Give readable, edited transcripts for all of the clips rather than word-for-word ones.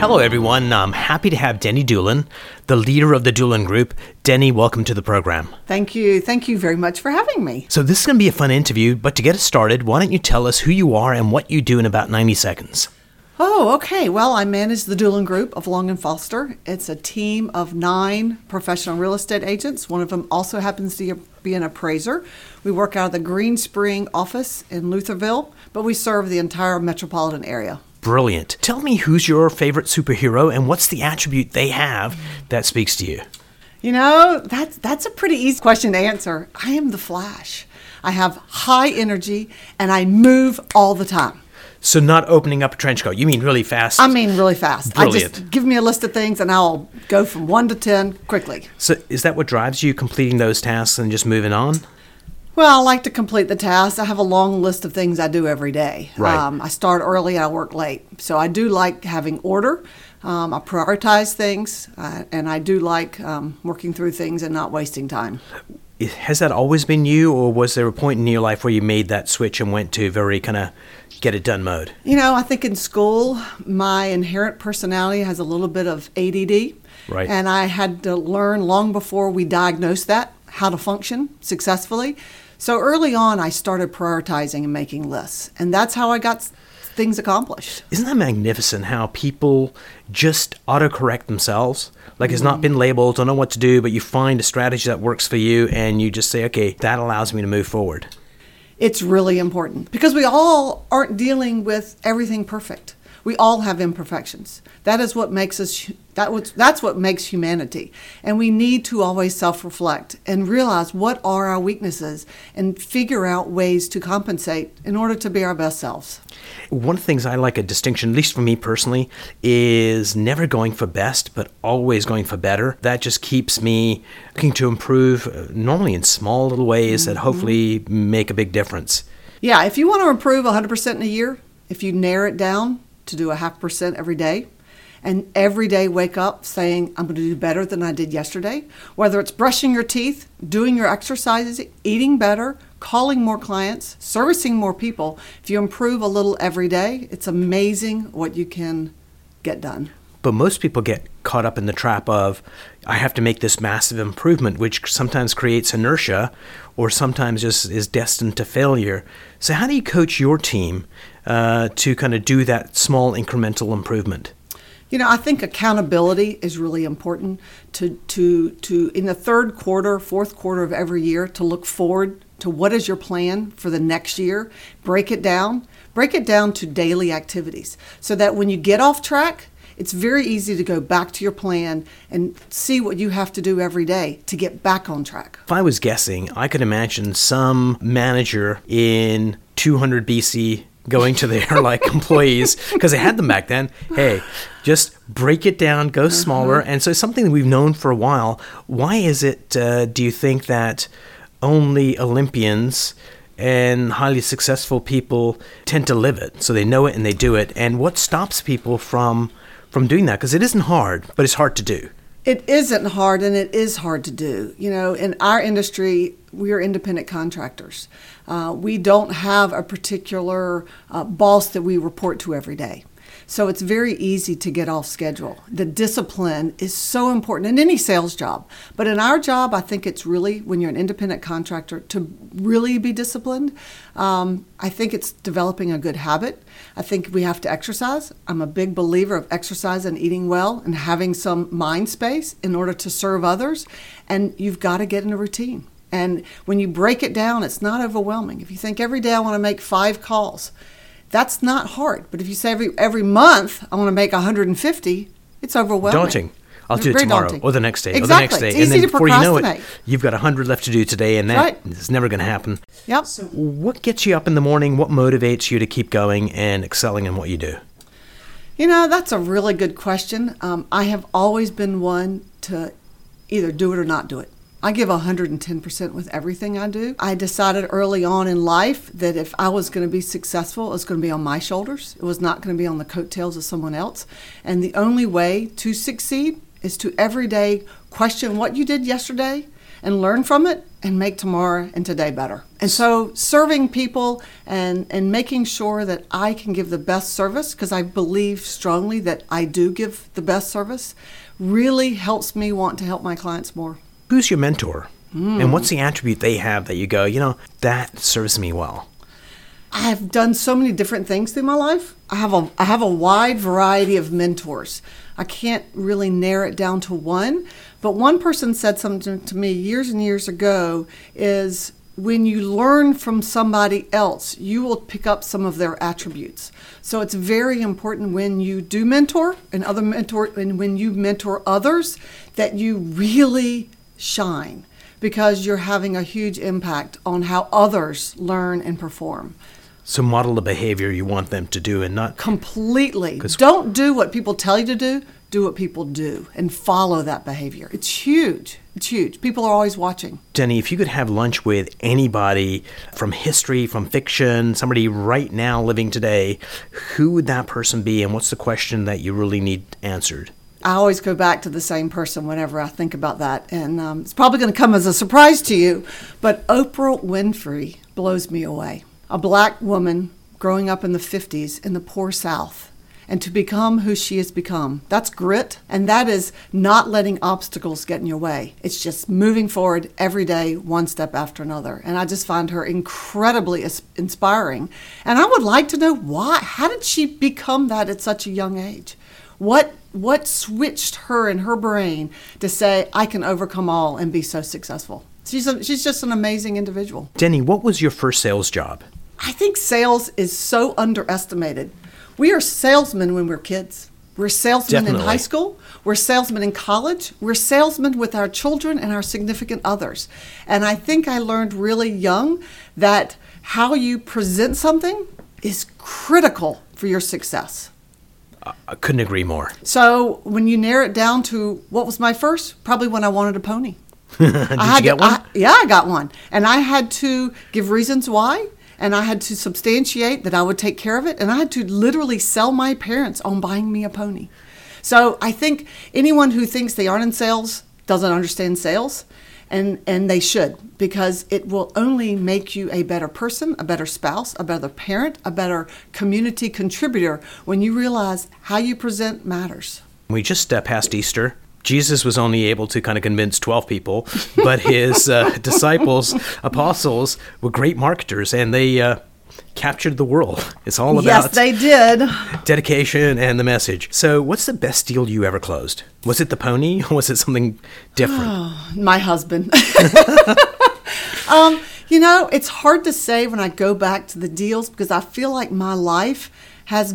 Hello everyone, I'm happy to have Denie Dulin, the leader of the Dulin Group. Denie, welcome to the program. Thank you. Thank you very much for having me. So this is going to be a fun interview, but to get us started, why don't you tell us who you are and what you do in about 90 seconds? Oh, okay. Well, I manage the Dulin Group of Long & Foster. It's a team of 9 professional real estate agents. One of them also happens to be an appraiser. We work out of the Green Spring office in Lutherville, but we serve the entire metropolitan area. Brilliant. Tell me, who's your favorite superhero and what's the attribute they have that speaks to you? You know, that's a pretty easy question to answer. I am the Flash. I have high energy and I move all the time. So not opening up a trench coat. You mean really fast? I mean really fast. Brilliant. I just give me a list of things and I'll go from 1 to 10 quickly. So is that what drives you, completing those tasks and just moving on? Well, I like to complete the tasks. I have a long list of things I do every day. Right. I start early and I work late. So I do like having order. I prioritize things, and I do like working through things and not wasting time. Has that always been you, or was there a point in your life where you made that switch and went to very kind of get-it-done mode? You know, I think in school, my inherent personality has a little bit of ADD. Right. And I had to learn long before we diagnosed that how to function successfully. So early on, I started prioritizing and making lists, and that's how I got things accomplished. Isn't that magnificent how people just autocorrect themselves? Like it's not been labeled, don't know what to do, but you find a strategy that works for you, and you just say, okay, that allows me to move forward. It's really important because we all aren't dealing with everything perfect. We all have imperfections. That is what makes us. That's what makes humanity. And we need to always self-reflect and realize what are our weaknesses and figure out ways to compensate in order to be our best selves. One of the things I like, a distinction, at least for me personally, is never going for best, but always going for better. That just keeps me looking to improve, normally in small little ways that hopefully make a big difference. Yeah, if you want to improve 100% in a year, if you narrow it down to do 0.5% every day, and every day wake up saying, I'm going to do better than I did yesterday, whether it's brushing your teeth, doing your exercises, eating better, calling more clients, servicing more people. If you improve a little every day, it's amazing what you can get done. But most people get caught up in the trap of, I have to make this massive improvement, which sometimes creates inertia or sometimes just is destined to failure. So how do you coach your team to kind of do that small incremental improvement? You know, I think accountability is really important to in the fourth quarter of every year, to look forward to what is your plan for the next year. Break it down to daily activities so that when you get off track, it's very easy to go back to your plan and see what you have to do every day to get back on track. If I was guessing, I could imagine some manager in 200 BC going to their like employees, because they had them back then. Hey, just break it down, go smaller. And so it's something that we've known for a while. Why is it, do you think that only Olympians and highly successful people tend to live it? So they know it and they do it. And what stops people from doing that? Because it isn't hard, but it's hard to do. It isn't hard, and it is hard to do. You know, in our industry, we are independent contractors. We don't have a particular boss that we report to every day. So it's very easy to get off schedule. The discipline is so important in any sales job. But in our job, I think it's really, when you're an independent contractor, to really be disciplined. I think it's developing a good habit. I think we have to exercise. I'm a big believer of exercise and eating well and having some mind space in order to serve others. And you've got to get in a routine. And when you break it down, it's not overwhelming. If you think every day I want to make 5 calls, that's not hard. But if you say every month I want to make 150, it's overwhelming. Daunting. I'll do it tomorrow, daunting. Or the next day, exactly. Or the next day. It's and easy then to before you know it, you've got 100 left to do today, and that is never going to happen. Yep. So what gets you up in the morning? What motivates you to keep going and excelling in what you do? You know, that's a really good question. I have always been one to either do it or not do it. I give 110% with everything I do. I decided early on in life that if I was going to be successful, it was going to be on my shoulders. It was not going to be on the coattails of someone else. And the only way to succeed is to every day question what you did yesterday and learn from it and make tomorrow and today better. And so serving people and making sure that I can give the best service, because I believe strongly that I do give the best service, really helps me want to help my clients more. Who's your mentor? And what's the attribute they have that you go, you know, that serves me well? I've done so many different things through my life. I have a wide variety of mentors. I can't really narrow it down to one, but one person said something to me years and years ago is, when you learn from somebody else, you will pick up some of their attributes. So it's very important when you do mentor and when you mentor others, that you really shine, because you're having a huge impact on how others learn and perform. So model the behavior you want them to do and not... Completely. Don't do what people tell you to do. Do what people do and follow that behavior. It's huge. It's huge. People are always watching. Denie, if you could have lunch with anybody from history, from fiction, somebody right now living today, who would that person be and what's the question that you really need answered? I always go back to the same person whenever I think about that. And it's probably going to come as a surprise to you, but Oprah Winfrey blows me away. A black woman growing up in the 50s in the poor South, and to become who she has become. That's grit, and that is not letting obstacles get in your way. It's just moving forward every day, one step after another. And I just find her incredibly inspiring. And I would like to know why. How did she become that at such a young age? What switched her in her brain to say, I can overcome all and be so successful? She's just an amazing individual. Denie, what was your first sales job? I think sales is so underestimated. We are salesmen when we're kids. We're salesmen in high school. We're salesmen in college. We're salesmen with our children and our significant others. And I think I learned really young that how you present something is critical for your success. I couldn't agree more. So when you narrow it down to what was my first, probably when I wanted a pony. Did you get one? I got one. And I had to give reasons why. And I had to substantiate that I would take care of it. And I had to literally sell my parents on buying me a pony. So I think anyone who thinks they aren't in sales doesn't understand sales. And they should, because it will only make you a better person, a better spouse, a better parent, a better community contributor when you realize how you present matters. We just stepped past Easter. Jesus was only able to kind of convince 12 people, but his disciples, apostles, were great marketers, and they captured the world. It's all about dedication and the message. So what's the best deal you ever closed? Was it the pony or was it something different? Oh, my husband. You know, it's hard to say when I go back to the deals, because I feel like my life I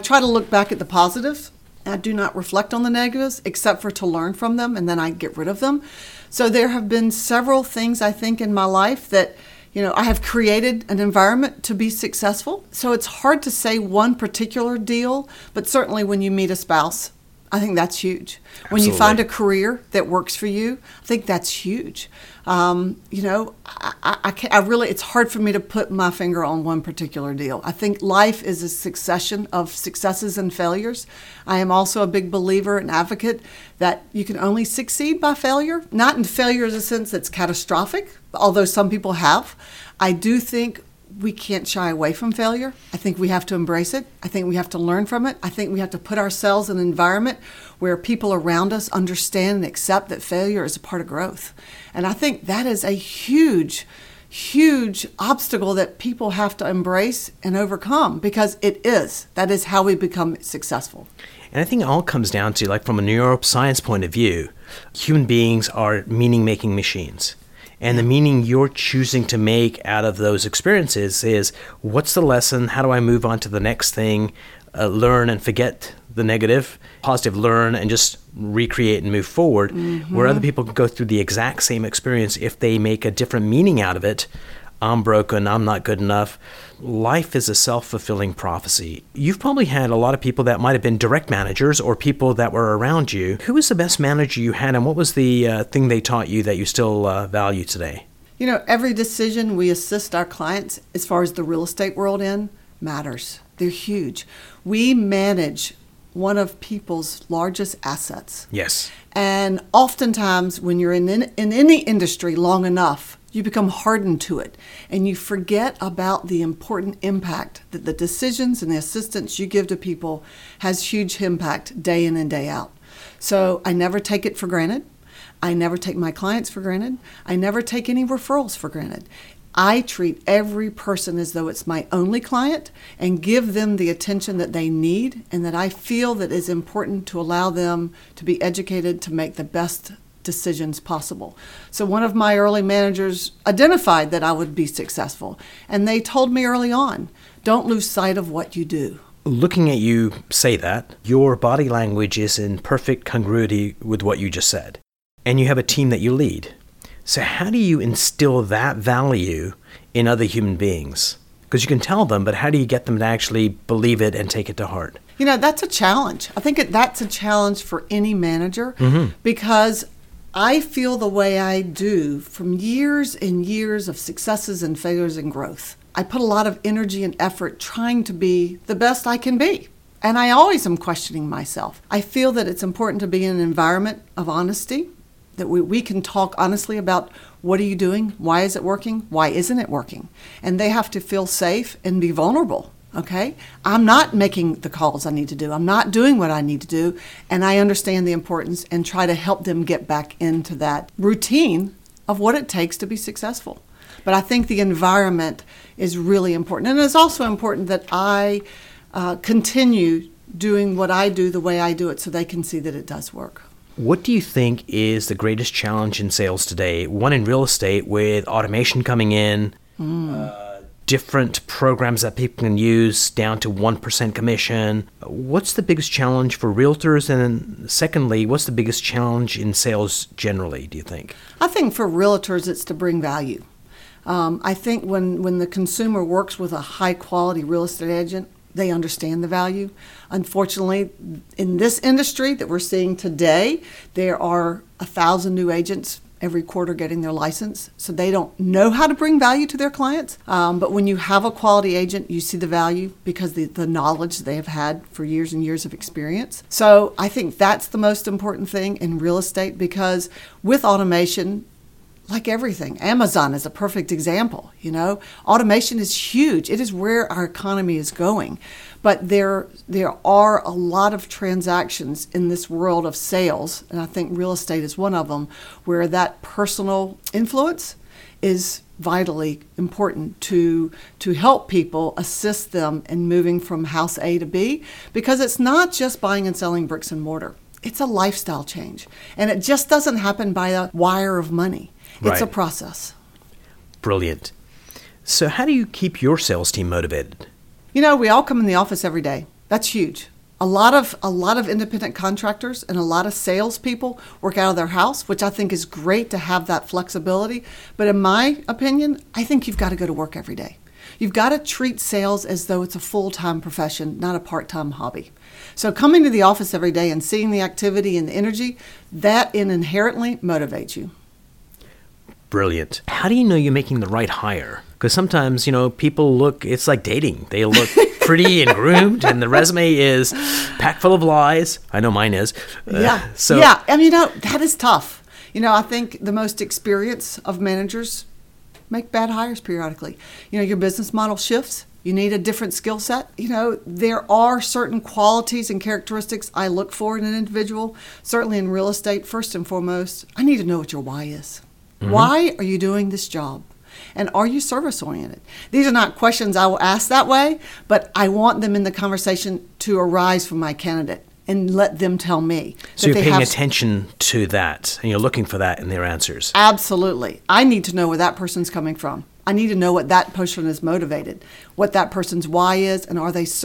try to look back at the positives. I do not reflect on the negatives except for to learn from them, and then I get rid of them. So there have been several things I think in my life that, you know, I have created an environment to be successful. So it's hard to say one particular deal, but certainly when you meet a spouse, I think that's huge. Absolutely. When you find a career that works for you, I think that's huge. You know, I really, it's hard for me to put my finger on one particular deal. I think life is a succession of successes and failures. I am also a big believer and advocate that you can only succeed by failure, not in failure as a sense that's catastrophic, although some people have. I do think we can't shy away from failure. I think we have to embrace it. I think we have to learn from it. I think we have to put ourselves in an environment where people around us understand and accept that failure is a part of growth. And I think that is a huge, huge obstacle that people have to embrace and overcome, because it is. That is how we become successful. And I think it all comes down to, like, from a neuroscience point of view, human beings are meaning-making machines. And the meaning you're choosing to make out of those experiences is, what's the lesson? How do I move on to the next thing? Learn and forget the negative, positive, learn and just recreate and move forward. Where other people can go through the exact same experience, if they make a different meaning out of it, I'm broken, I'm not good enough. Life is a self-fulfilling prophecy. You've probably had a lot of people that might have been direct managers or people that were around you. Who was the best manager you had, and what was the thing they taught you that you still value today? You know, every decision we assist our clients, as far as the real estate world in, matters. They're huge. We manage one of people's largest assets. Yes. And oftentimes when you're in any industry long enough, you become hardened to it and you forget about the important impact that the decisions and the assistance you give to people has huge impact day in and day out. So I never take it for granted. I never take my clients for granted. I never take any referrals for granted. I treat every person as though it's my only client and give them the attention that they need and that I feel that is important to allow them to be educated to make the best decisions possible. So one of my early managers identified that I would be successful, and they told me early on, don't lose sight of what you do. Looking at you say that, your body language is in perfect congruity with what you just said, and you have a team that you lead. So how do you instill that value in other human beings? Because you can tell them, but how do you get them to actually believe it and take it to heart? You know, that's a challenge. I think that's a challenge for any manager because I feel the way I do from years and years of successes and failures and growth. I put a lot of energy and effort trying to be the best I can be. And I always am questioning myself. I feel that it's important to be in an environment of honesty, that we can talk honestly about what are you doing, why is it working, why isn't it working? And they have to feel safe and be vulnerable, okay? I'm not making the calls I need to do. I'm not doing what I need to do, and I understand the importance and try to help them get back into that routine of what it takes to be successful. But I think the environment is really important. And it's also important that I continue doing what I do the way I do it so they can see that it does work. What do you think is the greatest challenge in sales today? One in real estate with automation coming in, different programs that people can use down to 1% commission. What's the biggest challenge for realtors? And secondly, what's the biggest challenge in sales generally, do you think? I think for realtors, it's to bring value. I think when the consumer works with a high-quality real estate agent, they understand the value. Unfortunately, in this industry that we're seeing today, there are 1,000 new agents every quarter getting their license. So they don't know how to bring value to their clients. But when you have a quality agent, you see the value because the knowledge they have had for years and years of experience. So I think that's the most important thing in real estate, because with automation, like everything, Amazon is a perfect example, you know. Automation is huge. It is where our economy is going. But there are a lot of transactions in this world of sales, and I think real estate is one of them, where that personal influence is vitally important to help people, assist them in moving from house A to B, because it's not just buying and selling bricks and mortar. It's a lifestyle change, and it just doesn't happen by a wire of money. Right. It's a process. Brilliant. So how do you keep your sales team motivated? You know, we all come in the office every day. That's huge. A lot of independent contractors and a lot of salespeople work out of their house, which I think is great to have that flexibility. But in my opinion, I think you've got to go to work every day. You've got to treat sales as though it's a full-time profession, not a part-time hobby. So coming to the office every day and seeing the activity and the energy, that inherently motivates you. Brilliant. How do you know you're making the right hire? Because sometimes, you know, people look, it's like dating. They look pretty and groomed, and the resume is packed full of lies. I know mine is. Yeah. I mean, you know, that is tough. You know, I think the most experience of managers make bad hires periodically. You know, your business model shifts. You need a different skill set. You know, there are certain qualities and characteristics I look for in an individual. Certainly in real estate, first and foremost, I need to know what your why is. Mm-hmm. Why are you doing this job? And are you service-oriented? These are not questions I will ask that way, but I want them in the conversation to arise from my candidate and let them tell me. So you're paying attention to that, and you're looking for that in their answers. Absolutely. I need to know where that person's coming from. I need to know what that person is motivated, what that person's why is, and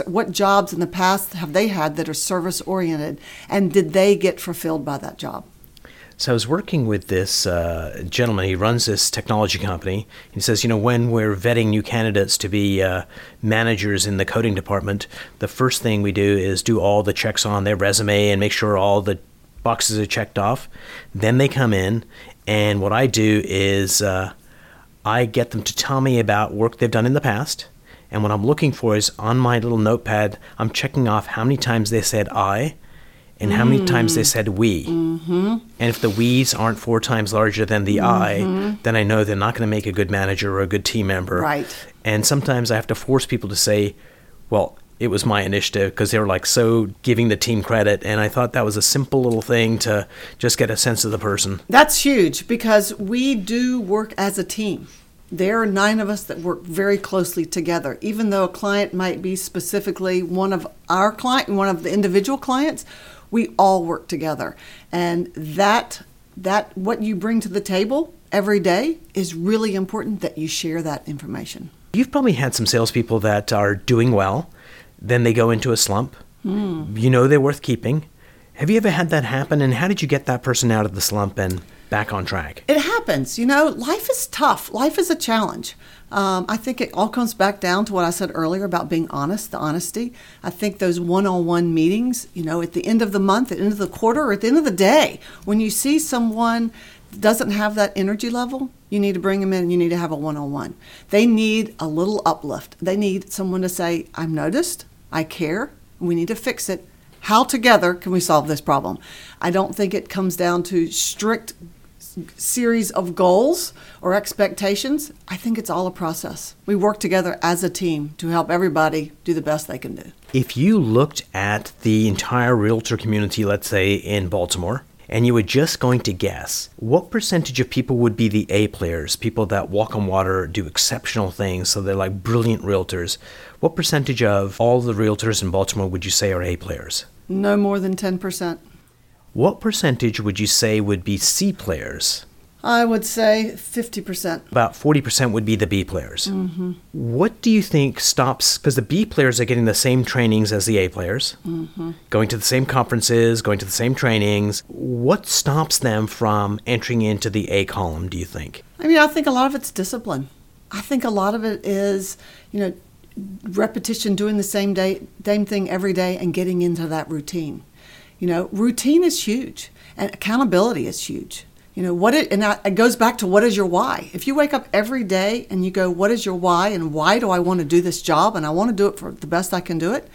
what jobs in the past have they had that are service-oriented, and did they get fulfilled by that job? So I was working with this gentleman. He runs this technology company. He says, you know, when we're vetting new candidates to be managers in the coding department, the first thing we do is do all the checks on their resume and make sure all the boxes are checked off. Then they come in, and what I do is I get them to tell me about work they've done in the past. And what I'm looking for is on my little notepad, I'm checking off how many times they said I and how many times they said we. Mm-hmm. And if the we's aren't 4 times larger than the I, then I know they're not going to make a good manager or a good team member. Right. And sometimes I have to force people to say, well, it was my initiative, because they were like so giving the team credit. And I thought that was a simple little thing to just get a sense of the person. That's huge, because we do work as a team. There are 9 of us that work very closely together. Even though a client might be specifically one of our client, one of the individual clients, we all work together. And that what you bring to the table every day is really important, that you share that information. You've probably had some salespeople that are doing well. Then they go into a slump. You know they're worth keeping. Have you ever had that happen? And how did you get that person out of the slump and back on track? It happens. You know, life is tough. Life is a challenge. I think it all comes back down to what I said earlier about being honest, the honesty. I think those one-on-one meetings, you know, at the end of the month, at the end of the quarter, or at the end of the day, when you see someone doesn't have that energy level, you need to bring them in. You need to have a one-on-one. They need a little uplift. They need someone to say, I'm noticed. I care. We need to fix it. How together can we solve this problem? I don't think it comes down to strict series of goals or expectations. I think it's all a process. We work together as a team to help everybody do the best they can do. If you looked at the entire realtor community, let's say in Baltimore, and you were just going to guess, what percentage of people would be the A players, people that walk on water, do exceptional things, so they're like brilliant realtors? What percentage of all the realtors in Baltimore would you say are A players? No more than 10%. What percentage would you say would be C players? I would say 50%. About 40% would be the B players. Mm-hmm. What do you think stops, because the B players are getting the same trainings as the A players, going to the same conferences, going to the same trainings. What stops them from entering into the A column, do you think? I mean, I think a lot of it's discipline. I think a lot of it is, you know, repetition, doing the same thing every day and getting into that routine. You know, routine is huge, and accountability is huge. You know, it goes back to what is your why? If you wake up every day and you go, what is your why, and why do I want to do this job, and I want to do it for the best I can do it,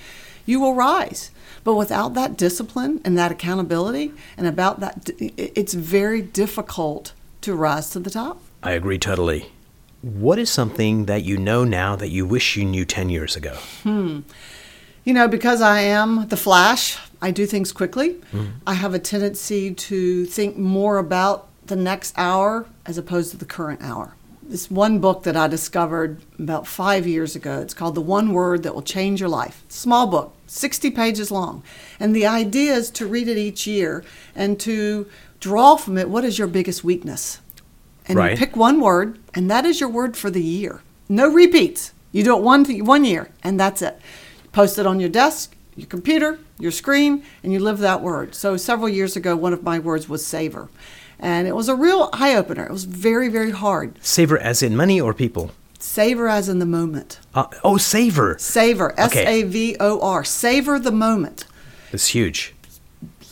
you will rise. But without that discipline and that accountability and about that, it's very difficult to rise to the top. I agree totally. What is something that you know now that you wish you knew 10 years ago? You know, because I am the Flash, I do things quickly. I have a tendency to think more about the next hour as opposed to the current hour. This one book that I discovered about 5 years ago, it's called The One Word That Will Change Your Life. Small book, 60 pages long. And the idea is to read it each year and to draw from it, what is your biggest weakness? And you pick one word, and that is your word for the year. No repeats. You do it one year, and that's it. Post it on your desk, your computer, your screen, and you live that word. So several years ago, one of my words was savor. And it was a real eye-opener. It was very, very hard. Savor as in money or people? Savor as in the moment. Savor. Savor, okay. S-A-V-O-R. Savor the moment. It's huge.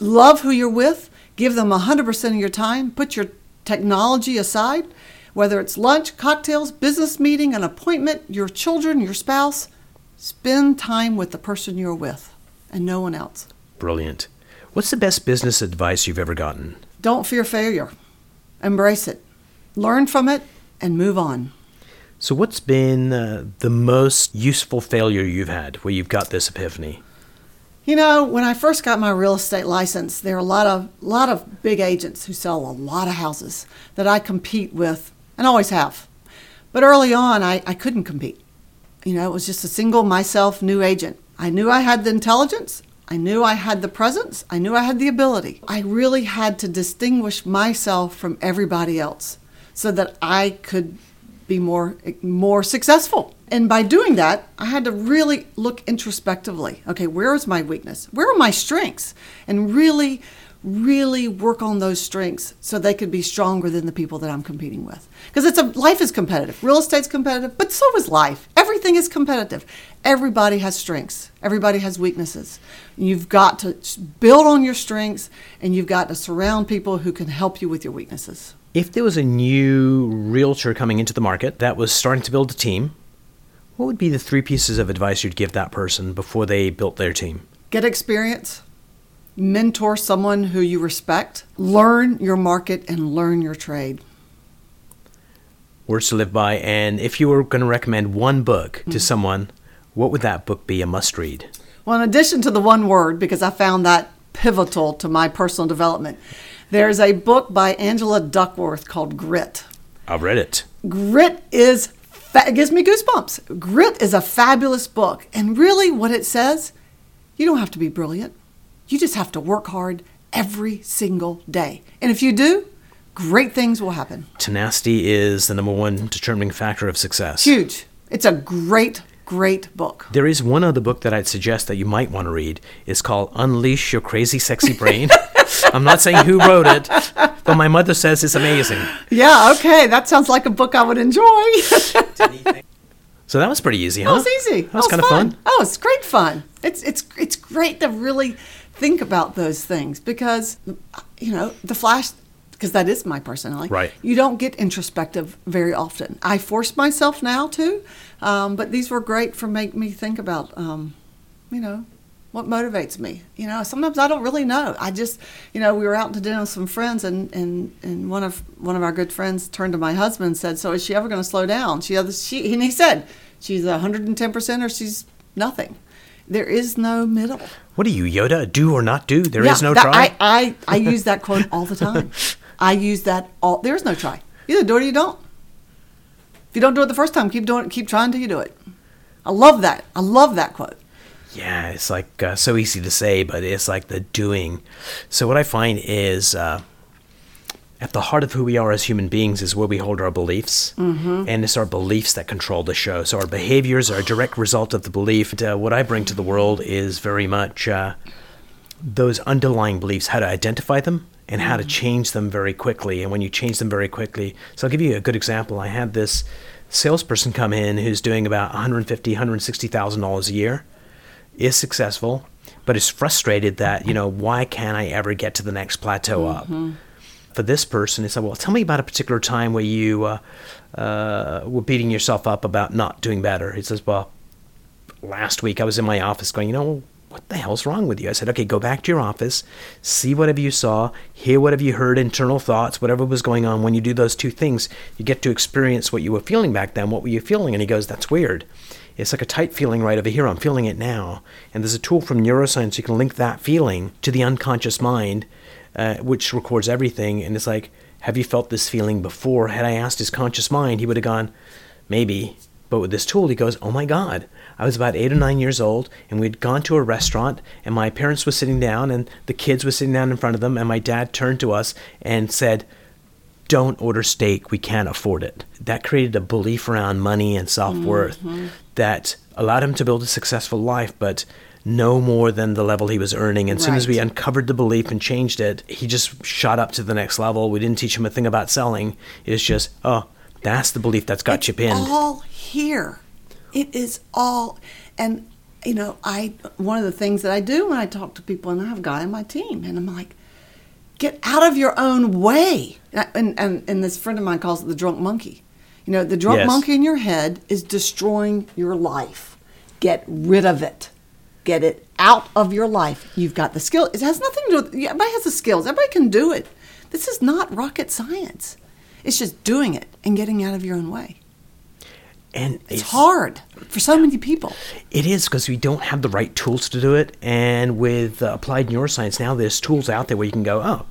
Love who you're with. Give them 100% of your time. Put your technology aside, whether it's lunch, cocktails, business meeting, an appointment, your children, your spouse. Spend time with the person you're with and no one else. Brilliant. What's the best business advice you've ever gotten? Don't fear failure. Embrace it. Learn from it and move on. So what's been the most useful failure you've had where you've got this epiphany? You know, when I first got my real estate license, there are a lot of big agents who sell a lot of houses that I compete with and always have. But early on, I couldn't compete. You know, it was just a single, myself, new agent. I knew I had the intelligence. I knew I had the presence. I knew I had the ability. I really had to distinguish myself from everybody else so that I could be more successful. And by doing that, I had to really look introspectively. Okay, where is my weakness? Where are my strengths? And really really work on those strengths so they could be stronger than the people that I'm competing with. Because life is competitive. Real estate's competitive, but so is life. Everything is competitive. Everybody has strengths. Everybody has weaknesses. You've got to build on your strengths, and you've got to surround people who can help you with your weaknesses. If there was a new realtor coming into the market that was starting to build a team, what would be the three pieces of advice you'd give that person before they built their team? Get experience. Mentor someone who you respect. Learn your market and learn your trade. Words to live by. And if you were going to recommend one book to someone, what would that book be, a must read? Well, in addition to The One Word, because I found that pivotal to my personal development, there's a book by Angela Duckworth called Grit. I've read it. Grit is, it gives me goosebumps. Grit is a fabulous book. And really what it says, you don't have to be brilliant. You just have to work hard every single day. And if you do, great things will happen. Tenacity is the number one determining factor of success. Huge. It's a great, great book. There is one other book that I'd suggest that you might want to read. It's called Unleash Your Crazy Sexy Brain. I'm not saying who wrote it, but my mother says it's amazing. Yeah, okay. That sounds like a book I would enjoy. So that was pretty easy, huh? That was easy. That was kind of fun. Oh, it's great fun. It's great to really think about those things because, you know, because that is my personality. Right. You don't get introspective very often. I force myself now to, but these were great for making me think about, you know, what motivates me. You know, sometimes I don't really know. I just, you know, we were out to dinner with some friends, and one of our good friends turned to my husband and said, "So is she ever going to slow down?" And he said, "She's 110% or she's nothing." There is no middle. What are you, Yoda? Do or not do? There is no try. I use that quote all the time. There is no try. You either do it or you don't. If you don't do it the first time, keep doing it. Keep trying until you do it. I love that. I love that quote. Yeah, it's like so easy to say, but it's like the doing. So what I find is at the heart of who we are as human beings is where we hold our beliefs, and it's our beliefs that control the show. So our behaviors are a direct result of the belief. And, what I bring to the world is very much those underlying beliefs, how to identify them and how to change them very quickly. And when you change them very quickly, so I'll give you a good example. I had this salesperson come in who's doing about $150,000, $160,000 a year. Is successful, but is frustrated that, you know, why can't I ever get to the next plateau up? For this person, it's like, well, tell me about a particular time where you were beating yourself up about not doing better. He says, well, last week I was in my office going, you know, what the hell's wrong with you? I said, okay, go back to your office, see whatever you saw, hear whatever you heard, internal thoughts, whatever was going on. When you do those two things, you get to experience what you were feeling back then. What were you feeling? And he goes, that's weird. It's like a tight feeling right over here. I'm feeling it now. And there's a tool from neuroscience. You can link that feeling to the unconscious mind, which records everything. And it's like, have you felt this feeling before? Had I asked his conscious mind, he would have gone, maybe. But with this tool, he goes, oh my God, I was about 8 or 9 years old, and we'd gone to a restaurant, and my parents were sitting down, and the kids were sitting down in front of them, and my dad turned to us and said, don't order steak, we can't afford it. That created a belief around money and self-worth that allowed him to build a successful life, but no more than the level he was earning. And as soon as we uncovered the belief and changed it, he just shot up to the next level. We didn't teach him a thing about selling. It's just, oh, that's the belief that's got you pinned. It's all here. It is all. And, you know, one of the things that I do when I talk to people, and I have a guy on my team, and I'm like, get out of your own way. And this friend of mine calls it the drunk monkey. You know, the drunk monkey in your head is destroying your life. Get rid of it. Get it out of your life. You've got the skill. It has nothing to do with, everybody has the skills. Everybody can do it. This is not rocket science. It's just doing it and getting out of your own way. And it's hard for so many people. It is, because we don't have the right tools to do it. And with applied neuroscience now, there's tools out there where you can go, oh,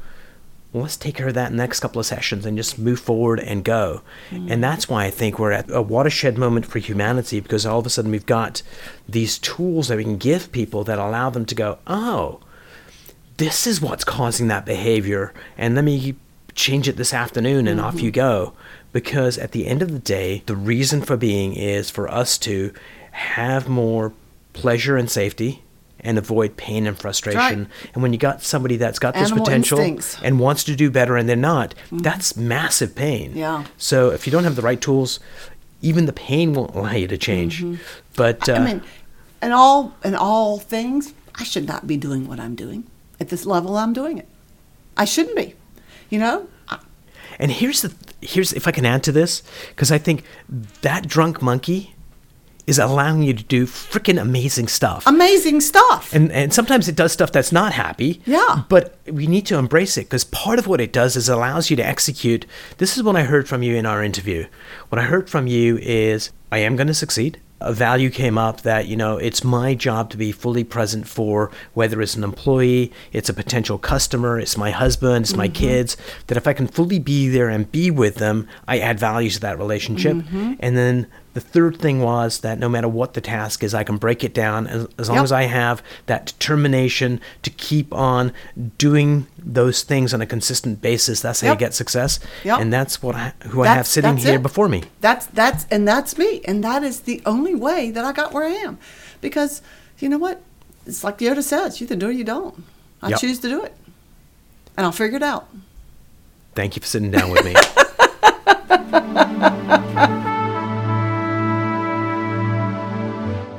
well, let's take care of that in the next couple of sessions and just move forward and go. And that's why I think we're at a watershed moment for humanity, because all of a sudden we've got these tools that we can give people that allow them to go, oh, this is what's causing that behavior. And let me change it this afternoon, and off you go. Because at the end of the day, the reason for being is for us to have more pleasure and safety and avoid pain and frustration. Right. And when you got somebody that's got this potential instincts. And wants to do better and they're not, that's massive pain. Yeah. So if you don't have the right tools, even the pain won't allow you to change. Mm-hmm. But I mean, in all things, I should not be doing what I'm doing. At this level, I'm doing it. I shouldn't be, you know? And here's if I can add to this, because I think that drunk monkey is allowing you to do freaking amazing stuff. Amazing stuff. And sometimes it does stuff that's not happy. Yeah. But we need to embrace it, because part of what it does is allows you to execute. This is what I heard from you in our interview. What I heard from you is, I am going to succeed. A value came up that, you know, it's my job to be fully present for, whether it's an employee, it's a potential customer, it's my husband, it's my kids, that if I can fully be there and be with them, I add value to that relationship. Mm-hmm. And then the third thing was that no matter what the task is, I can break it down as long as I have that determination to keep on doing those things on a consistent basis. That's how you get success. Yep. And that's who I have sitting here before me. That's me. And that is the only way that I got where I am. Because you know what? It's like Yoda says, you either do it or you don't. I choose to do it. And I'll figure it out. Thank you for sitting down with me.